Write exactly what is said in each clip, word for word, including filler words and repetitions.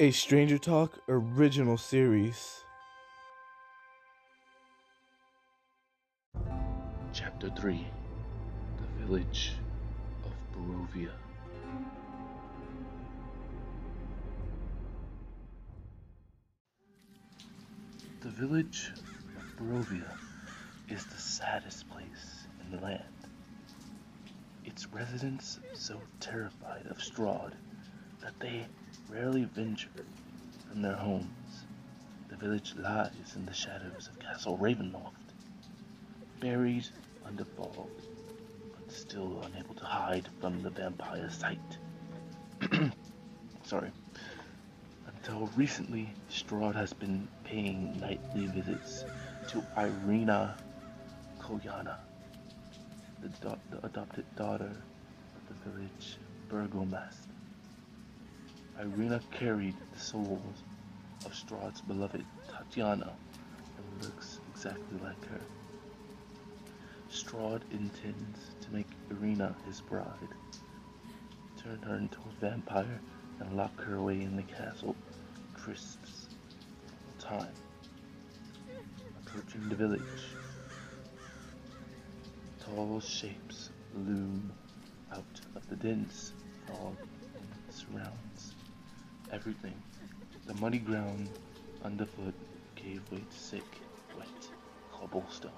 a Stranger Talk original series. Chapter three, the village of Barovia. The village of Barovia is the saddest place in the land. Its residents so terrified of Strahd that they rarely venture from their homes. The village lies in the shadows of Castle Ravenloft, buried under fog, but still unable to hide from the vampire's sight. Sorry. Until recently, Strahd has been paying nightly visits to Irina Kolyana, the, do the adopted daughter of the village burgomaster. Irina carried the souls of Strahd's beloved Tatiana and looks exactly like her. Strahd intends to make Irina his bride, turn her into a vampire, and lock her away in the castle crisps time. Approaching the village, tall shapes loom out of the dense fog that surrounds everything. The muddy ground underfoot gave way to sick, wet cobblestone.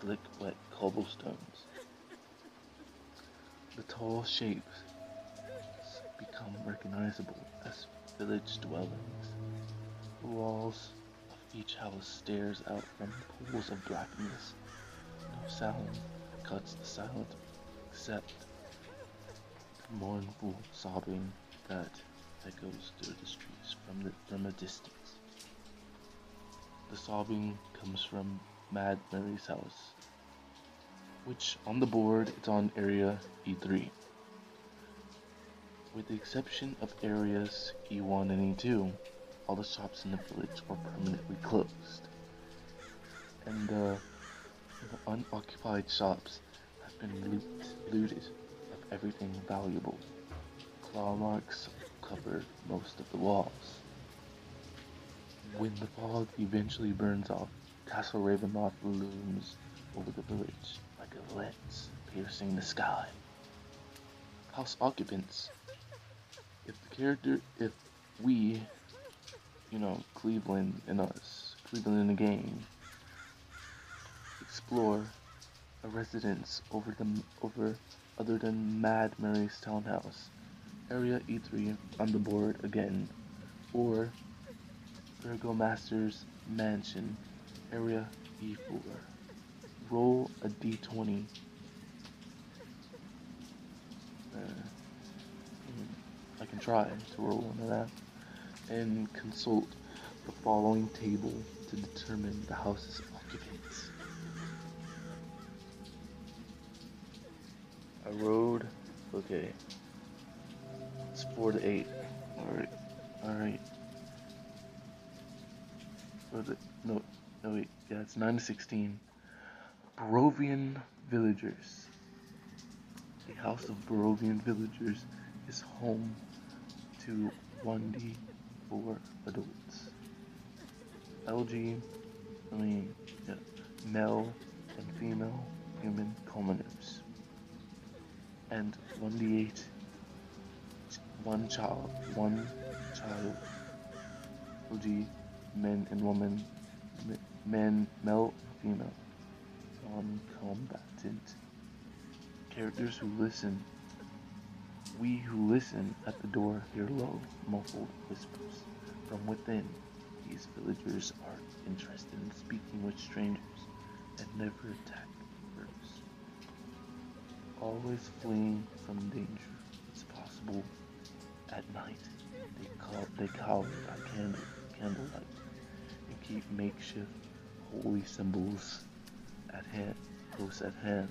Slick, wet cobblestones. The tall shapes become recognizable as village dwellings. The walls of each house stares out from pools of blackness. No sound cuts the silence except the mournful sobbing that echoes through the streets from, the, from a distance. The sobbing comes from Mad Mary's house, which on the board it's on area E three. With the exception of areas E one and E two, all the shops in the village are permanently closed, and the, the unoccupied shops have been loot, looted of everything valuable. Claw marks cover most of the walls. When the fog eventually burns off, Castle Ravenloft looms over the village like a lens piercing the sky. House occupants. If the character, if we, you know, Cleveland and us, Cleveland in the game, explore a residence over the over other than Mad Mary's townhouse, area E three on the board again, or Burgomaster's mansion, area E four. Roll a d twenty. Uh, I can try to roll one of that. And consult the following table to determine the house's occupants. I rolled. Okay. It's four to eight. Alright. Alright. For the. No. No, wait, yeah, it's nine to sixteen. Barovian villagers. The house of Barovian villagers is home to one d four adults. L G, I mean, yeah, male and female human commoners. And one d eight, one child, one child. L G, men and women. Men, male, female, non-combatant characters who listen. We who listen at the door hear low, muffled whispers from within. These villagers are interested in speaking with strangers and never attack first. Always fleeing from danger. It's possible. At night, they call they cower by candle candlelight and keep makeshift holy symbols at hand, close at hand.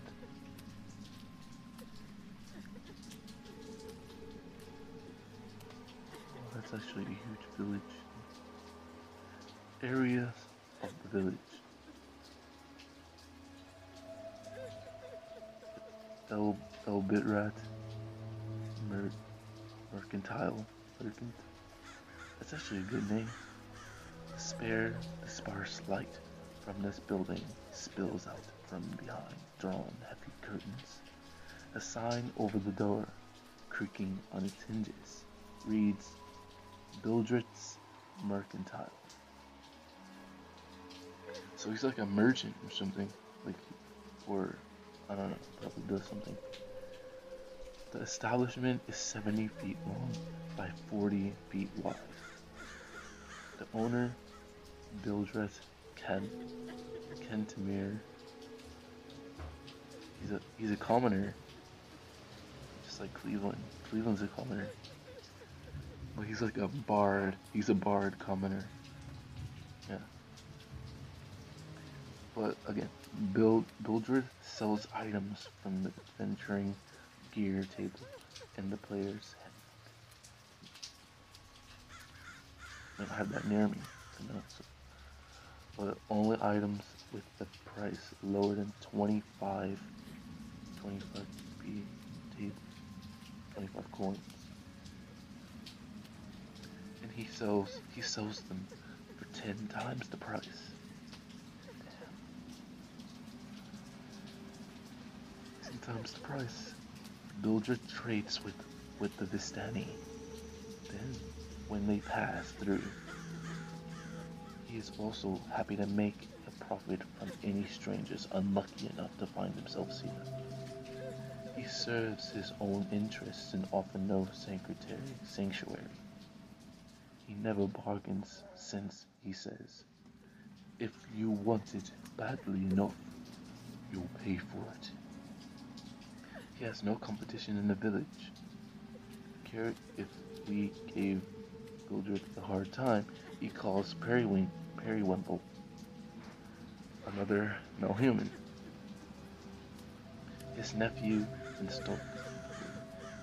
Oh, that's actually a huge village. Areas of the village. El, El Bildrat, Mer, Mercantile, Mercant, That's actually a good name. Spare the sparse light from this building spills out from behind drawn heavy curtains. A sign over the door, creaking on its hinges, reads, Bildred's Mercantile. So he's like a merchant or something, like, or, I don't know, probably does something. The establishment is seventy feet long by forty feet wide. The owner, Bildred Kent, Cantemir. He's a he's a commoner, just like Cleveland. Cleveland's a commoner. Well, he's like a bard. He's a bard commoner. Yeah. But again, Bild Bildred sells items from the adventuring gear table and the player's head. I don't have that near me, you know, so. But only items with the price lower than twenty-five, twenty-five p table, twenty-five coins. And he sells, he sells them for ten times the price. Damn. ten times the price. Bildred trades with, with the Vistani. Then, when they pass through, he is also happy to make a profit from any strangers unlucky enough to find themselves here. He serves his own interests and often no sanctuary. He never bargains, since, he says, if you want it badly enough, you'll pay for it. He has no competition in the village. Care if we gave Bildred a hard time, he calls Perrywim Perrywimple another no human. His nephew and Stoke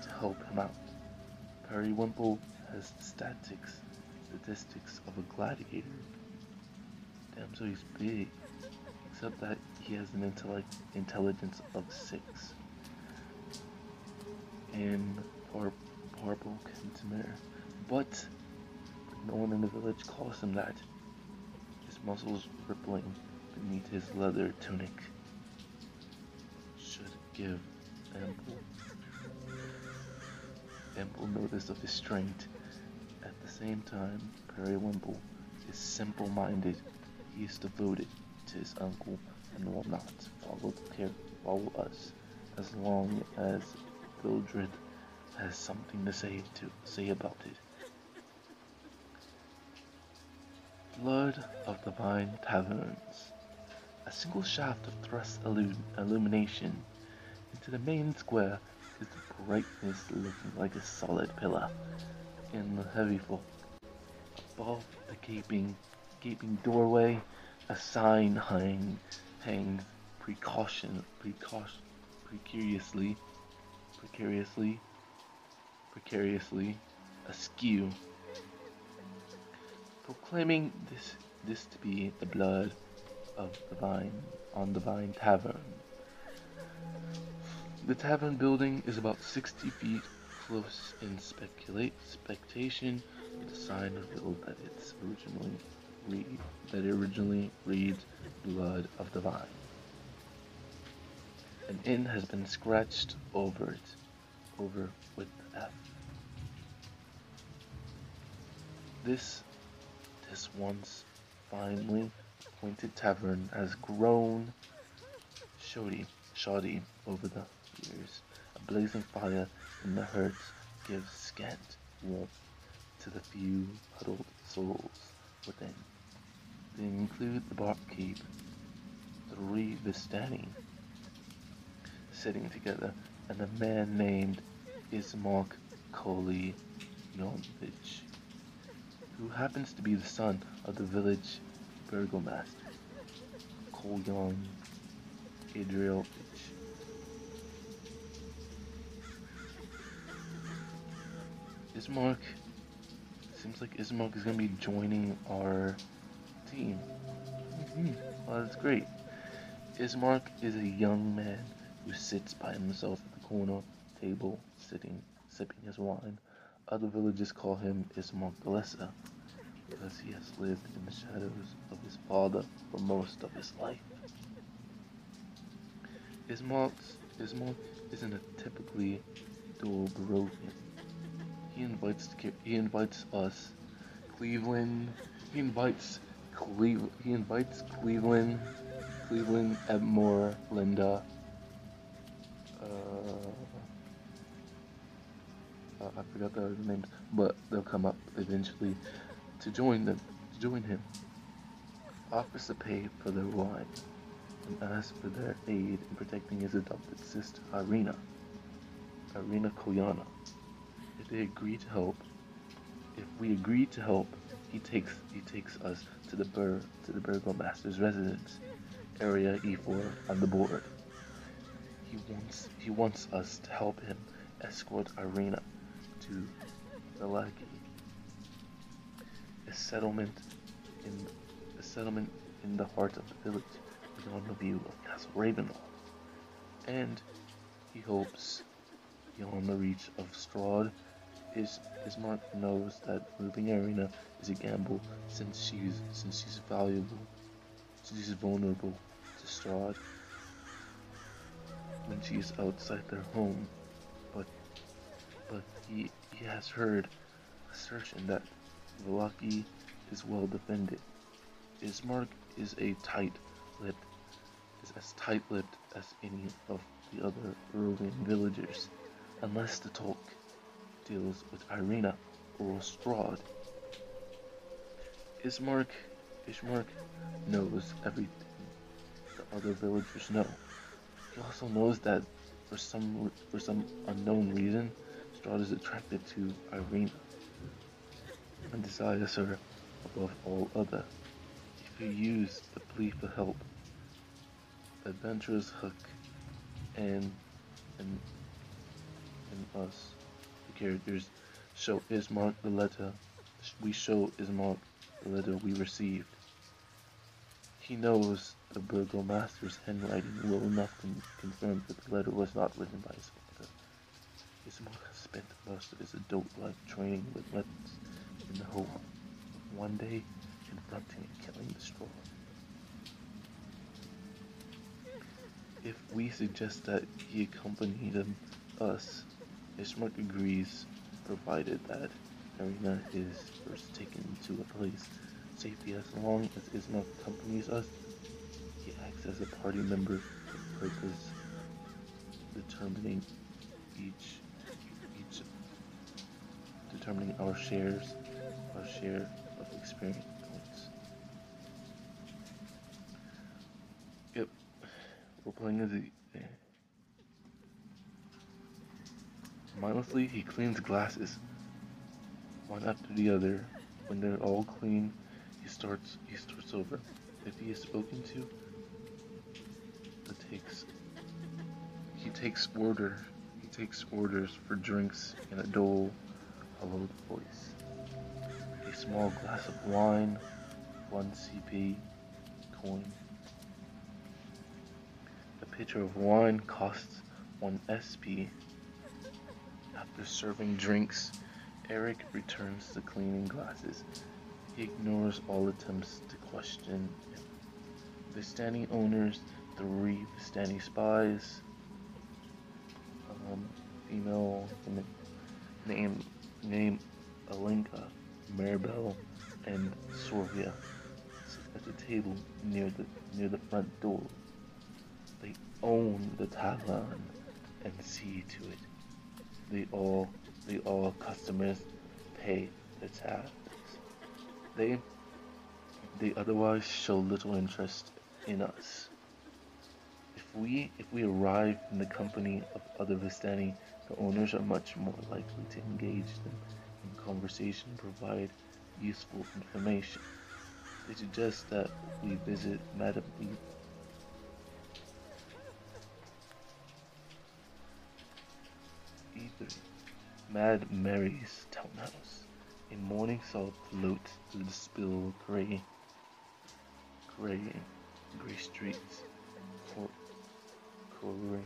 to help him out. Perrywimple has the statistics, statistics of a gladiator. Damn, so he's big, except that he has an intellect intelligence of six. And Par Parble Cantemir, but no one in the village calls him that. His muscles rippling beneath his leather tunic should give ample, ample notice of his strength. At the same time, Perrywimple is simple-minded. He is devoted to his uncle and will not follow care follow us as long as Bildred has something to say to say about it. Blood of the Vine Taverns. A single shaft of thrust illu illumination into the main square is the brightness looking like a solid pillar in the heavy fog. Above the gaping, gaping doorway, a sign hang, hangs precaution, precaution, precariously, precariously, precariously, askew, proclaiming this this to be the blood of the vine on the Vine Tavern. The tavern building is about sixty feet close in speculate expectation with the sign revealed that it's originally read that it originally reads Blood of the Vine. An inn has been scratched over it, over with the F. This, this once finely appointed tavern has grown shoddy, shoddy over the years. A blazing fire in the hearth gives scant warmth to the few huddled souls within. They include the barkeep, three Vistani, sitting together, and a man named Ismark Kolyanovich, who happens to be the son of the village burgomaster, Kolyan Idriolovich. Ismark, seems like Ismark is going to be joining our team. Mm-hmm. Well, that's great. Ismark is a young man who sits by himself at the corner table, sitting, sipping his wine. Other villagers call him Ismark the Lesser. because he has lived in the shadows of his father for most of his life. Ismark isn't a typically dual Barovian. He invites he invites us, Cleveland. He invites Cleve he invites Cleveland, Cleveland, Edmore, Linda. Uh, uh, I forgot their names, but they'll come up eventually to join them. To join him, offers to pay for their wine and asks for their aid in protecting his adopted sister, Irina, Irina Kolyana. If they agree to help, if we agree to help, he takes he takes us to the bur to the burgomaster's residence, area E four on the board. He wants he wants us to help him escort Irina to Vallaki, a settlement in a settlement in the heart of the village. On the view of Castle Ravenloft, and he hopes beyond the reach of Strahd. Is Ismark knows that moving Irina is a gamble, since she's since she's valuable, since she's vulnerable to Strahd when she is outside their home. But but he he has heard assertion that Vallaki is well defended. Ismark is a tight-lipped. is as tight-lipped as any of the other Barovian villagers, unless the talk deals with Irina or Strahd. Ismark, Ismark knows everything the other villagers know. He also knows that for some for some unknown reason, Strahd is attracted to Irina and desires her above all other. If you use the plea for help, adventurous hook and, and and us, the characters, show Ismark the letter. We show Ismark the letter we received. He knows the burgomaster's handwriting well enough to confirm that the letter was not written by his father. Ismark has spent most of his adult life training with letters in the hope of one day confronting and killing the Strahd. If we suggest that he accompany them, us, Ismark agrees, provided that Irina is first taken to a place of safety. As long as Ismark accompanies us, he acts as a party member for the purpose of determining each, each, determining our shares, our share of experience points. Yep. We're playing as a... Mindlessly, he cleans glasses, one after the other. When they're all clean, he starts he starts over. If he is spoken to, it takes, he takes order. He takes orders for drinks in a dull, hollowed voice. A small glass of wine, one C P, coin. A pitcher of wine costs one S P. After serving drinks, Eric returns to cleaning glasses. He ignores all attempts to question him. Vistani owners, three Vistani spies, um, female name, name Alenka, Mirabelle, and Sorvia, sit at the table near the near the front door. They own the tavern and see to it. They all, they all customers pay the tabs. They, they otherwise show little interest in us. If we, if we arrive in the company of other Vistani, the owners are much more likely to engage them in conversation, provide useful information. They suggest that we visit Madam Eve. Either Mad Mary's townhouse, a morning salt float through the spill gray, gray, gray streets, coloring,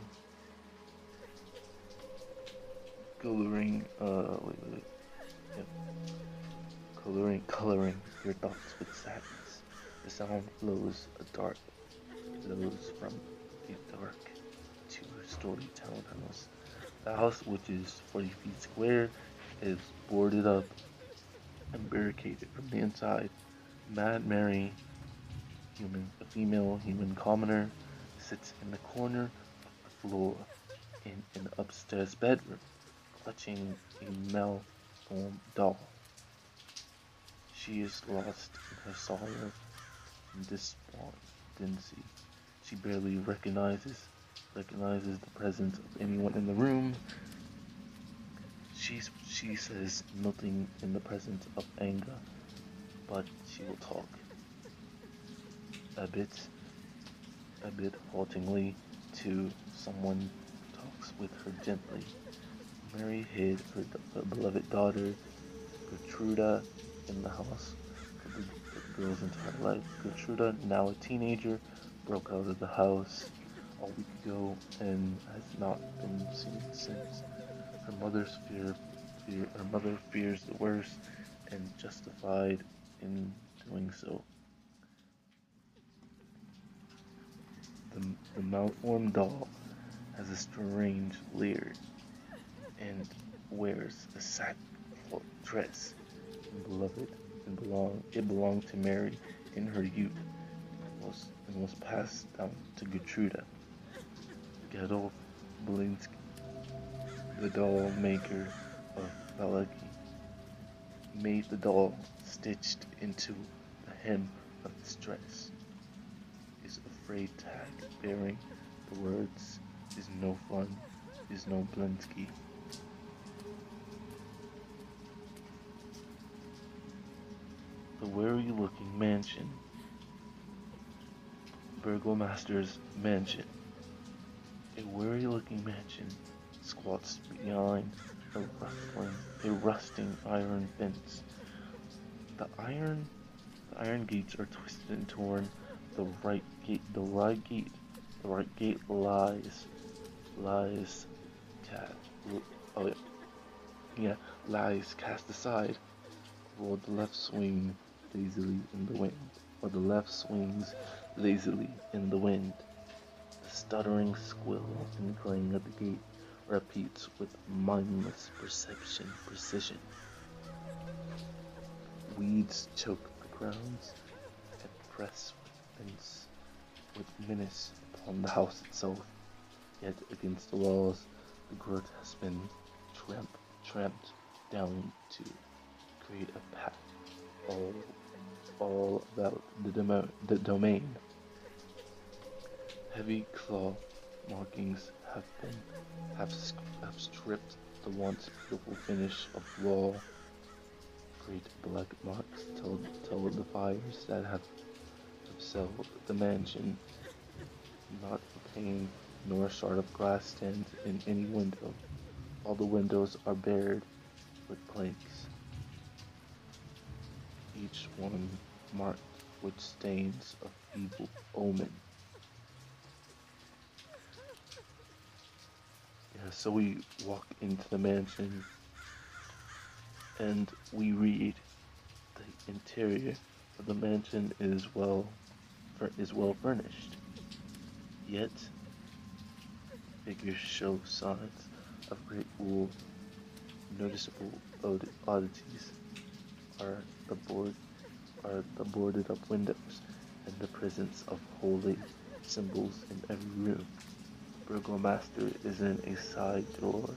coloring, uh, wait, wait, wait, yep, coloring, coloring your thoughts with sadness. The sound flows a dark, flows from the dark two-story townhouse. The house, which is forty feet square, is boarded up and barricaded from the inside. Mad Mary, human, a female human commoner, sits in the corner of the floor in an upstairs bedroom, clutching a malformed doll. She is lost in her sorrow and despondency. She barely recognizes recognizes the presence of anyone in the room. She, she says nothing in the presence of anger, but she will talk. A bit, a bit haltingly to someone talks with her gently. Mary hid her, her beloved daughter, Gertruda, in the house for the, the girl's entire life. Gertruda, now a teenager, broke out of the house a week ago and has not been seen since. Her mother's fear, fear her mother fears the worst and justified in doing so. The, the malformed doll has a strange leer and wears a sackcloth dress. And beloved, and belong, it belonged to Mary in her youth and was, and was passed down to Gertruda. Gadof Blinsky, the doll maker of Vallaki, made the doll stitched into the hem of this dress. His afraid tag bearing the words, "Is no fun, is no Blinsky." The weary-looking mansion, burgomaster's mansion. A weary-looking mansion squats behind a rustling, a rusting iron fence. The iron, the iron gates are twisted and torn. The right gate, the right gate, the right gate lies, lies, cast, oh yeah, yeah, lies cast aside. Or the left swings lazily in the wind, or the left swings lazily in the wind. The stuttering squill and clang at the gate repeats with mindless perception precision. Weeds choke the grounds and press with, menace, with menace upon the house itself. Yet against the walls, the growth has been tramp, tramped down to create a path all, all about the, demo, the domain. Heavy claw markings have been have, have stripped the once beautiful finish of wall. Great black marks tell, tell the fires that have absorbed the mansion. Not a pane nor a shard of glass stands in any window. All the windows are bared with planks, each one marked with stains of evil omen. Yeah, so we walk into the mansion and we read the interior of the mansion is well is well furnished. Yet figures show signs of great wool. Noticeable od oddities are the board are the boarded up windows and the presence of holy symbols in every room. The burgomaster is in a side door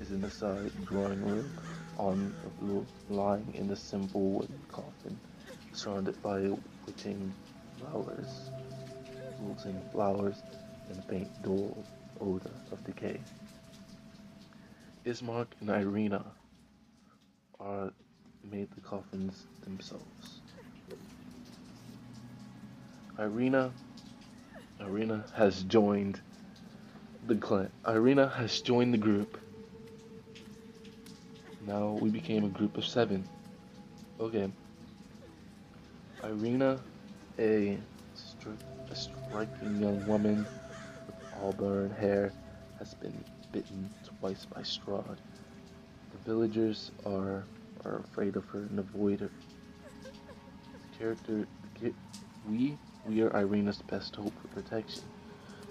is in the side drawing room on the floor, lying in a simple wooden coffin, surrounded by witching flowers, wilting flowers and a faint dull odor of decay. Ismark and Irina are made the coffins themselves. Irina, Irina has joined the clan. Irina has joined the group. Now we became a group of seven. Okay. Irina, a, stri a striking young woman with auburn hair, has been bitten twice by Strahd. The villagers are are afraid of her and avoid her. Character, we, we are Irina's best hope for protection,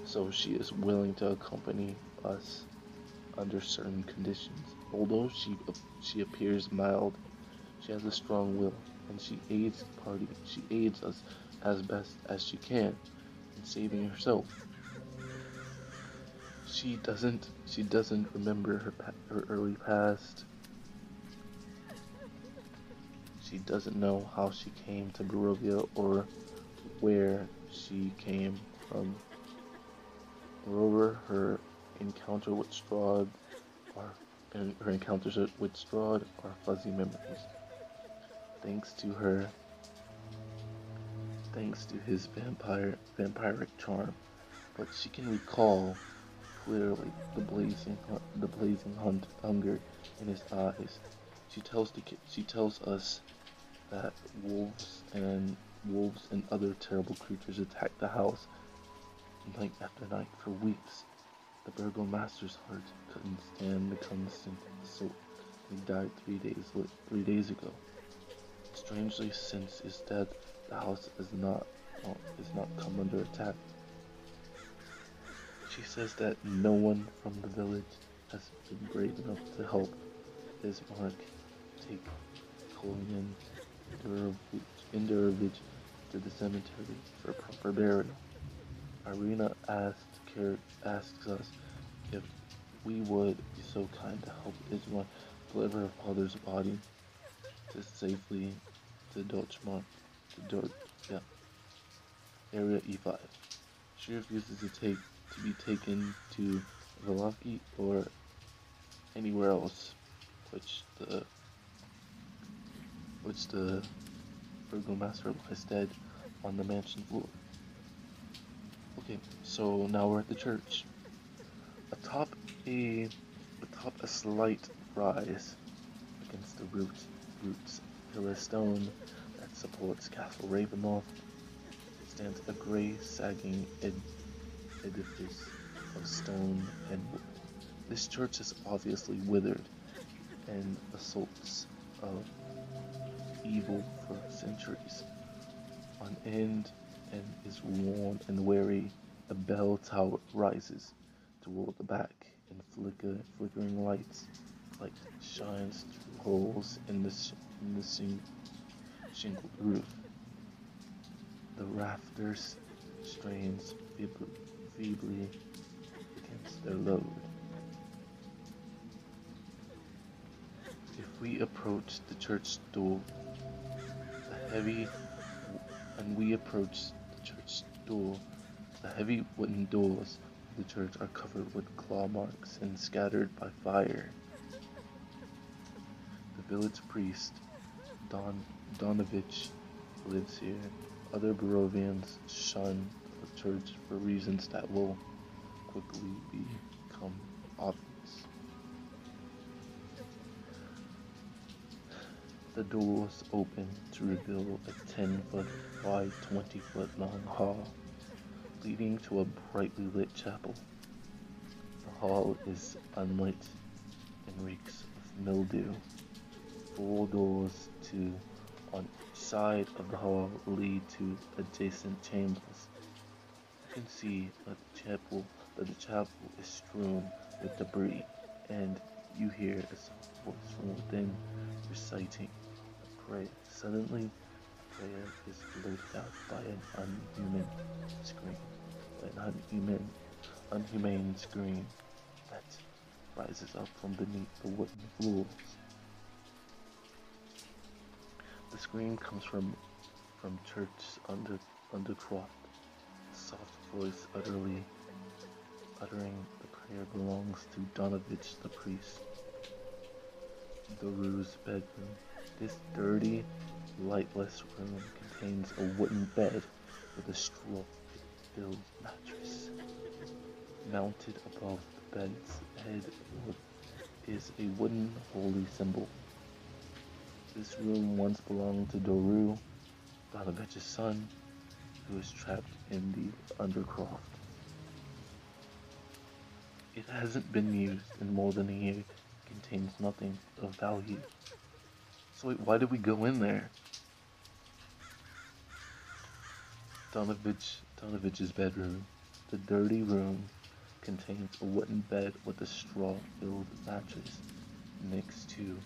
so she is willing to accompany us under certain conditions. Although she she appears mild, she has a strong will, and she aids the party. She aids us as best as she can in saving herself. She doesn't. She doesn't remember her her early past. She doesn't know how she came to Barovia or where she came from. Moreover, her encounter with Strahd are, and her encounters with Strahd are fuzzy memories. Thanks to her, thanks to his vampire vampiric charm, but she can recall clearly the blazing the blazing hunt, hunger in his eyes. She tells the she tells us that wolves and wolves and other terrible creatures attacked the house night after night for weeks. The burgomaster's heart couldn't stand the constant assault. He died three days three days ago. Strangely, since his death, the house is not well, is not come under attack. She says that no one from the village has been brave enough to help Ismark take Kolyan Idriolovich to the cemetery for proper burial. Irina asked, asks us if we would be so kind to help Ismark deliver her father's body to safely to Deutschmark, to Dort, yeah, Area E five. She refuses to take to be taken to Vallaki or anywhere else, which the which the burgomaster lies dead on the mansion floor. Okay, so now we're at the church. Atop a atop a slight rise against the root roots pillar stone that supports Castle Ravenloft stands a grey sagging ed edifice of stone and wood. This church is obviously withered and assaults of evil for centuries on end, and is worn and weary. A bell tower rises toward the back, and flicker, flickering lights light shines through holes in the, sh in the sing shingled roof. The rafters strains feebly, feebly against their load. If we approach the church door, the heavy and we approach the church door, the heavy wooden doors of the church are covered with claw marks and scattered by fire. The village priest, Don Donavich, lives here. Other Barovians shun the church for reasons that will quickly become obvious. The doors open to reveal a ten foot wide, twenty foot long hall, leading to a brightly lit chapel. The hall is unlit and reeks of mildew. Four doors to on each side of the hall lead to adjacent chambers. You can see that the chapel, that the chapel is strewn with debris, and you hear a soft voice from within reciting prayer. Suddenly, prayer is blurted out by an unhuman scream, an unhuman, unhumane scream that rises up from beneath the wooden floors. The scream comes from from church under undercroft. The soft voice utterly uttering the prayer belongs to Donavich the priest. Doru's bedroom. This dirty, lightless room contains a wooden bed with a straw-filled mattress. Mounted above the bed's head is a wooden holy symbol. This room once belonged to Doru, Donavich's son, who is trapped in the undercroft. It hasn't been used in more than a year. Contains nothing of value. So wait, why did we go in there? Donavich, Donavich's bedroom. The dirty room contains a wooden bed with a straw-filled mattress, next to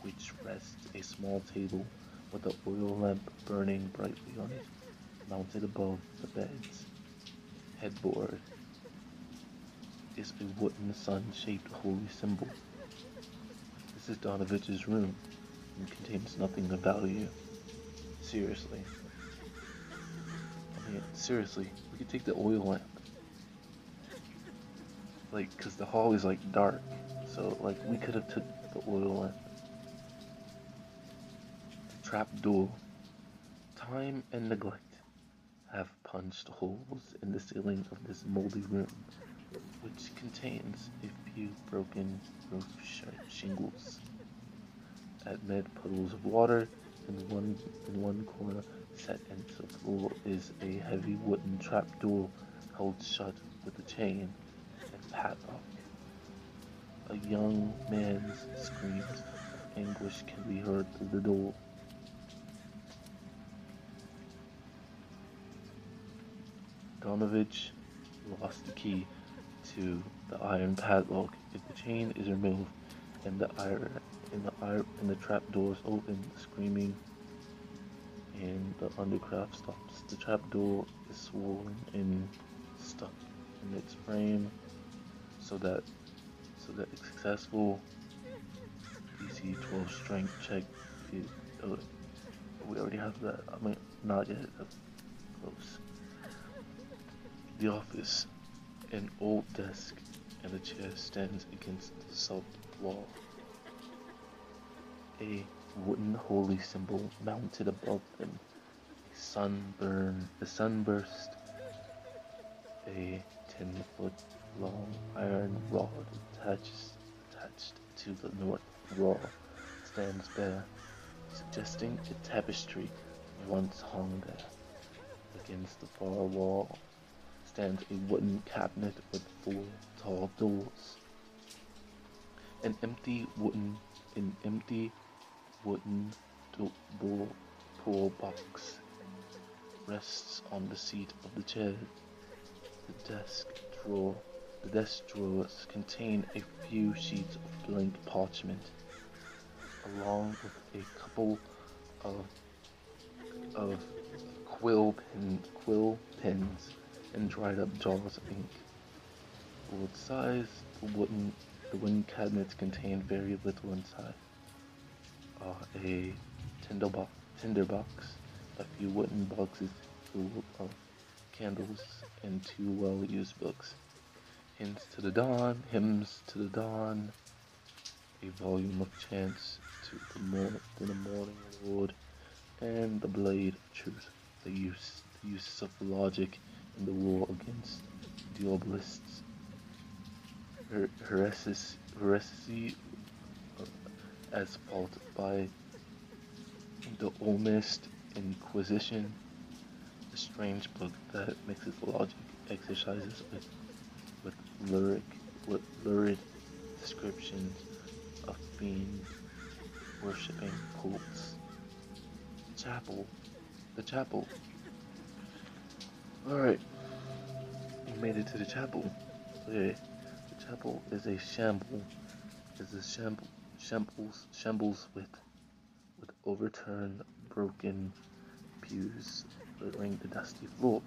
which rests a small table with an oil lamp burning brightly on it, mounted above the bed's headboard is a wooden sun-shaped holy symbol. This is Donavich's room and contains nothing of value. Seriously. I mean, seriously, we could take the oil lamp. Like, cause the hall is like dark, so like we could have took the oil lamp. The trap door. Time and neglect have punched holes in the ceiling of this moldy room, which contains a few broken roof sh shingles. Amid puddles of water, in one in one corner, set into the floor, is a heavy wooden trapdoor held shut with a chain and padlock. A young man's screams of anguish can be heard through the door. Donavich lost the key to the iron padlock. If the chain is removed and the iron and the iron and the trap doors open, screaming and the undercraft stops. The trap door is swollen and stuck in its frame, so that so that a successful D C twelve strength check is, oh, we already have that. I mean, not yet. That's close. The office. An old desk and a chair stands against the south wall. A wooden holy symbol mounted above them. A sunburn, a sunburst, a ten-foot-long iron rod attached attached to the north wall stands bare, suggesting a tapestry once hung there. Against the far wall stands a wooden cabinet with four tall doors. An empty wooden, an empty wooden door pull box rests on the seat of the chair. The desk drawer, the desk drawers contain a few sheets of blank parchment, along with a couple of of quill pen, quill pens. And dried up jars of ink. For its size, the wooden, the wooden cabinets contain very little inside. Uh, a tinder box, tinder box, a few wooden boxes full of candles, and two well-used books. Hints to the Dawn, Hymns to the Dawn, a volume of chants to the, mor to the Morning Lord, and the Blade of Truth, the use, the use of logic, the war against the Obelisks, her heresis, heresy uh, as fought by the Olmist Inquisition, a strange book that mixes logic exercises with with lyric with lurid descriptions of fiend worshipping cults. Chapel, the chapel. Alright, we made it to the chapel. Okay, the chapel is a shamble, is a shamble, shambles, shambles with, with overturned, broken pews littering the dusty floor.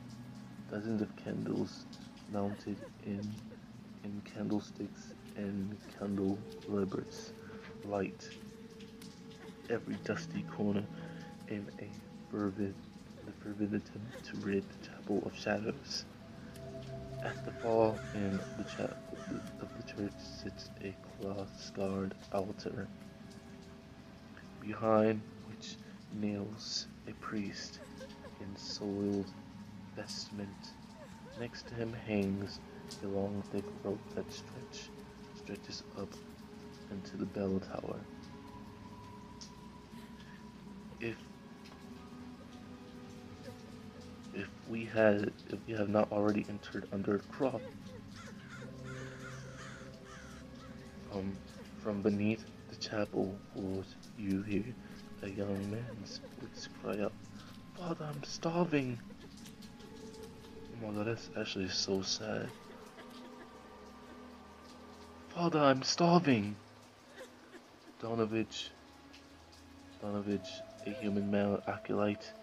Dozens of candles mounted in, in candlesticks and candelabras light every dusty corner in a fervid, the fervid attempt to rid the chapel of shadows. At the far end of the chapel of the church sits a cloth-scarred altar, behind which kneels a priest in soiled vestment. Next to him hangs a long, thick rope that stretch, stretches up into the bell tower. If If we had, if we have not already entered under a crop, um, from beneath the chapel walls, you hear The young man splits, cry out, "Father, I'm starving!" Mother, that's actually so sad. "Father, I'm starving!" Donavich, Donavich, a human male acolyte,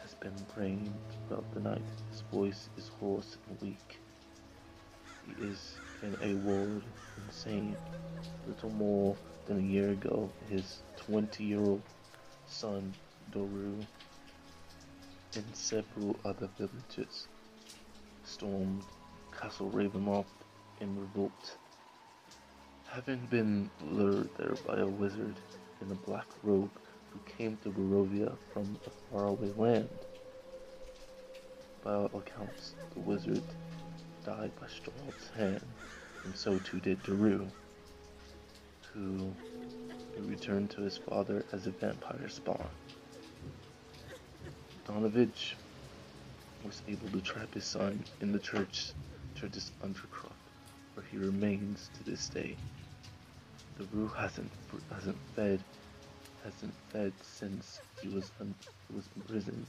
has been praying throughout the night. His voice is hoarse and weak. He is, in a world, insane. Little more than a year ago, his twenty-year-old son, Doru, and several other villagers stormed Castle Ravenloft in revolt, having been lured there by a wizard in a black robe who came to Barovia from a faraway land. By all accounts, the wizard died by Strahd's hand, and so too did Doru, who returned to his father as a vampire spawn. Donavich was able to trap his son in the church, church's undercroft, where he remains to this day. The Rue hasn't hasn't fed, hasn't fed since he was un, he was in prison,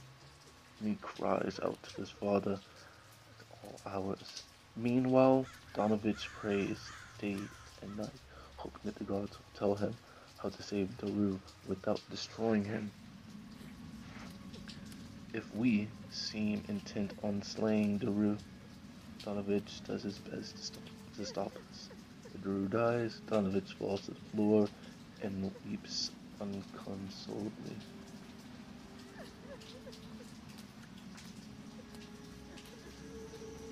and he cries out to his father at all hours. Meanwhile, Donavich prays day and night, hoping that the gods will tell him how to save the Rue without destroying him. If we seem intent on slaying Doru, Donavich does his best to stop, to stop us. If Doru dies, Donavich falls to the floor and weeps unconsolably.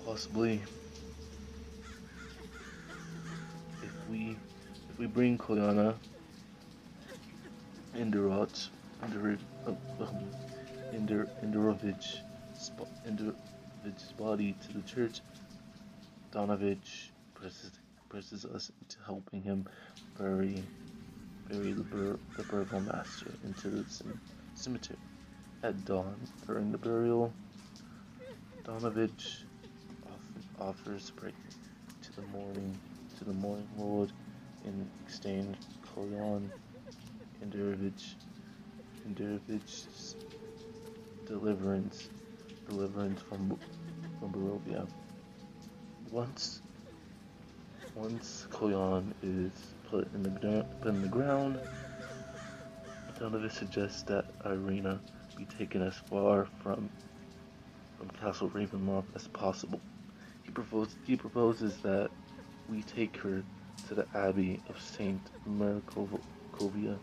Possibly, if we if we bring Kolyana and Doru, Doru, uh, um, Indrovich's body to the church, Donavich presses, presses us into helping him bury, bury the, bur the Burgle Master into the cemetery. At dawn, during the burial, Donavich often offers break to the morning to the morning lord in exchange. Kolyan Idriolovich, Indrovich's Deliverance, deliverance from, from Barovia. Once, once Kolyan is put in the put in the ground, Donovan suggests that Irina be taken as far from from Castle Ravenloft as possible. He proposes he proposes that we take her to the Abbey of Saint Markovia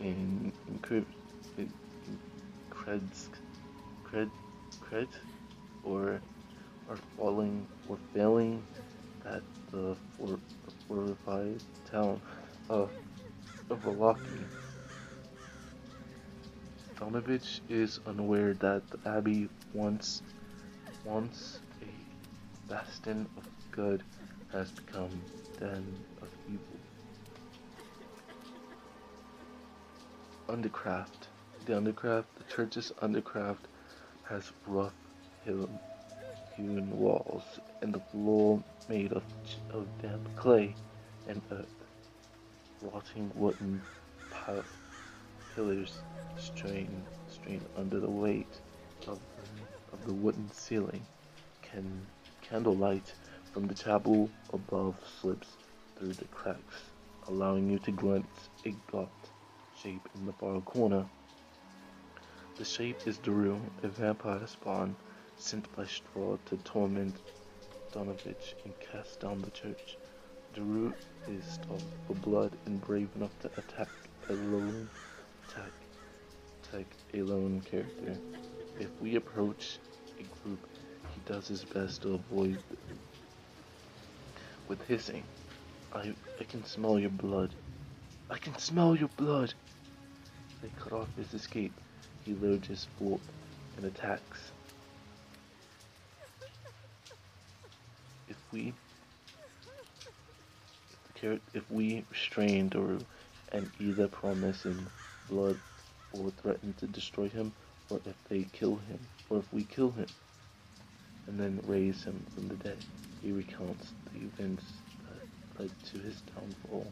in in. in Krezk, Kred, Kred, or are falling or failing at the for, fortified town of of Vallaki. Donavich is unaware that the abbey once once a bastion of good has become den of evil. Undercraft. The undercraft, the church's undercraft, has rough hewn walls and the floor made of, of damp clay and earth. Rotting wooden pile pillars strain, strain under the weight of, of the wooden ceiling. Can candlelight from the chapel above slips through the cracks, allowing you to glimpse a gaunt shape in the far corner. The shape is Doru, a vampire spawn sent by Strahd to torment Donavich and cast down the church. Doru is starved for blood and brave enough to attack a lone attack, attack a lone character. If we approach a group, he does his best to avoid them with hissing. I I can smell your blood. I can smell your blood. They cut off his escape. He lurches forth and attacks. If we, if, the if we restrain Doru and either promise him blood or threaten to destroy him, or if they kill him, or if we kill him and then raise him from the dead, he recounts the events that led to his downfall.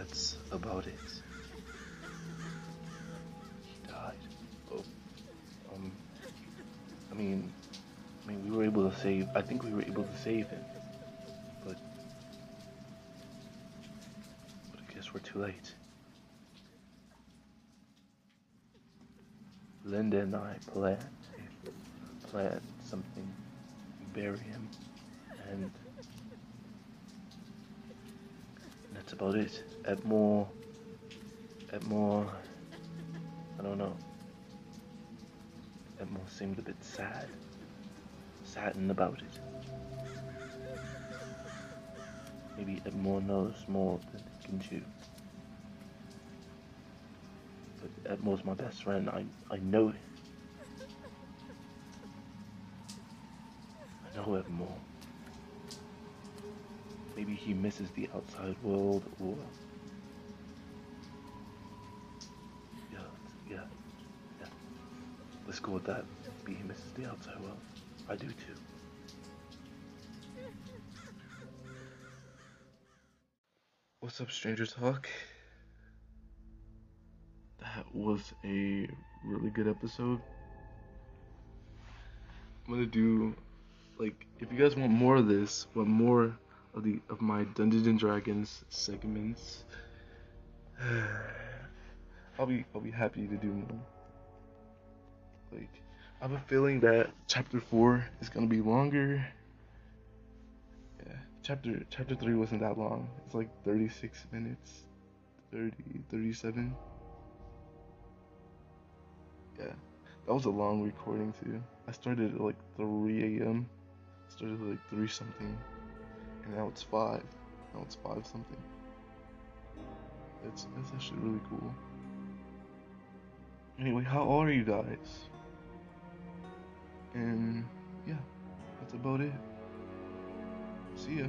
that's about it. He died. Oh. Um, I mean, I mean, we were able to save, I think we were able to save him, but, but I guess we're too late. Linda and I planned, planned something, bury him, and that's about it. At more, at more, I don't know. At more seemed a bit sad, saddened about it. Maybe at more knows more than he can chew. But Edmore's my best friend, I, I know him. I know Edmore. Maybe he misses the outside world, or... Yeah, yeah, yeah. Let's go with that. Maybe he misses the outside world. I do too. What's up, Stranger Talk? That was a really good episode. I'm gonna do, like, if you guys want more of this, want more of the of my Dungeons and Dragons segments, I'll be I'll be happy to do more. Like, I have a feeling that chapter four is gonna be longer. Yeah, chapter chapter three wasn't that long. It's like thirty-six minutes, thirty, thirty-seven. Yeah, that was a long recording too. I started at like three a m Started at like three something, and now it's five. Now it's five something. That's that's actually really cool. Anyway, how are you guys? And yeah, that's about it. See ya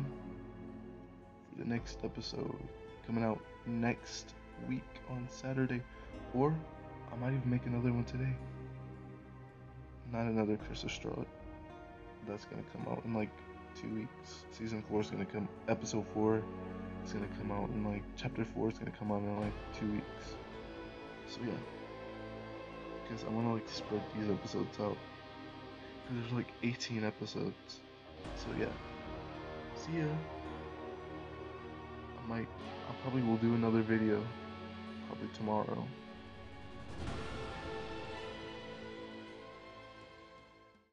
for the next episode coming out next week on Saturday, or I might even make another one today. Not another Curse of Strahd. That's gonna come out in like two weeks. Season four is gonna come. Episode four is gonna come out in like. Chapter four is gonna come out in like two weeks. So yeah, because I wanna like spread these episodes out. Cause there's like eighteen episodes. So yeah. See ya. I might. I probably will do another video. Probably tomorrow.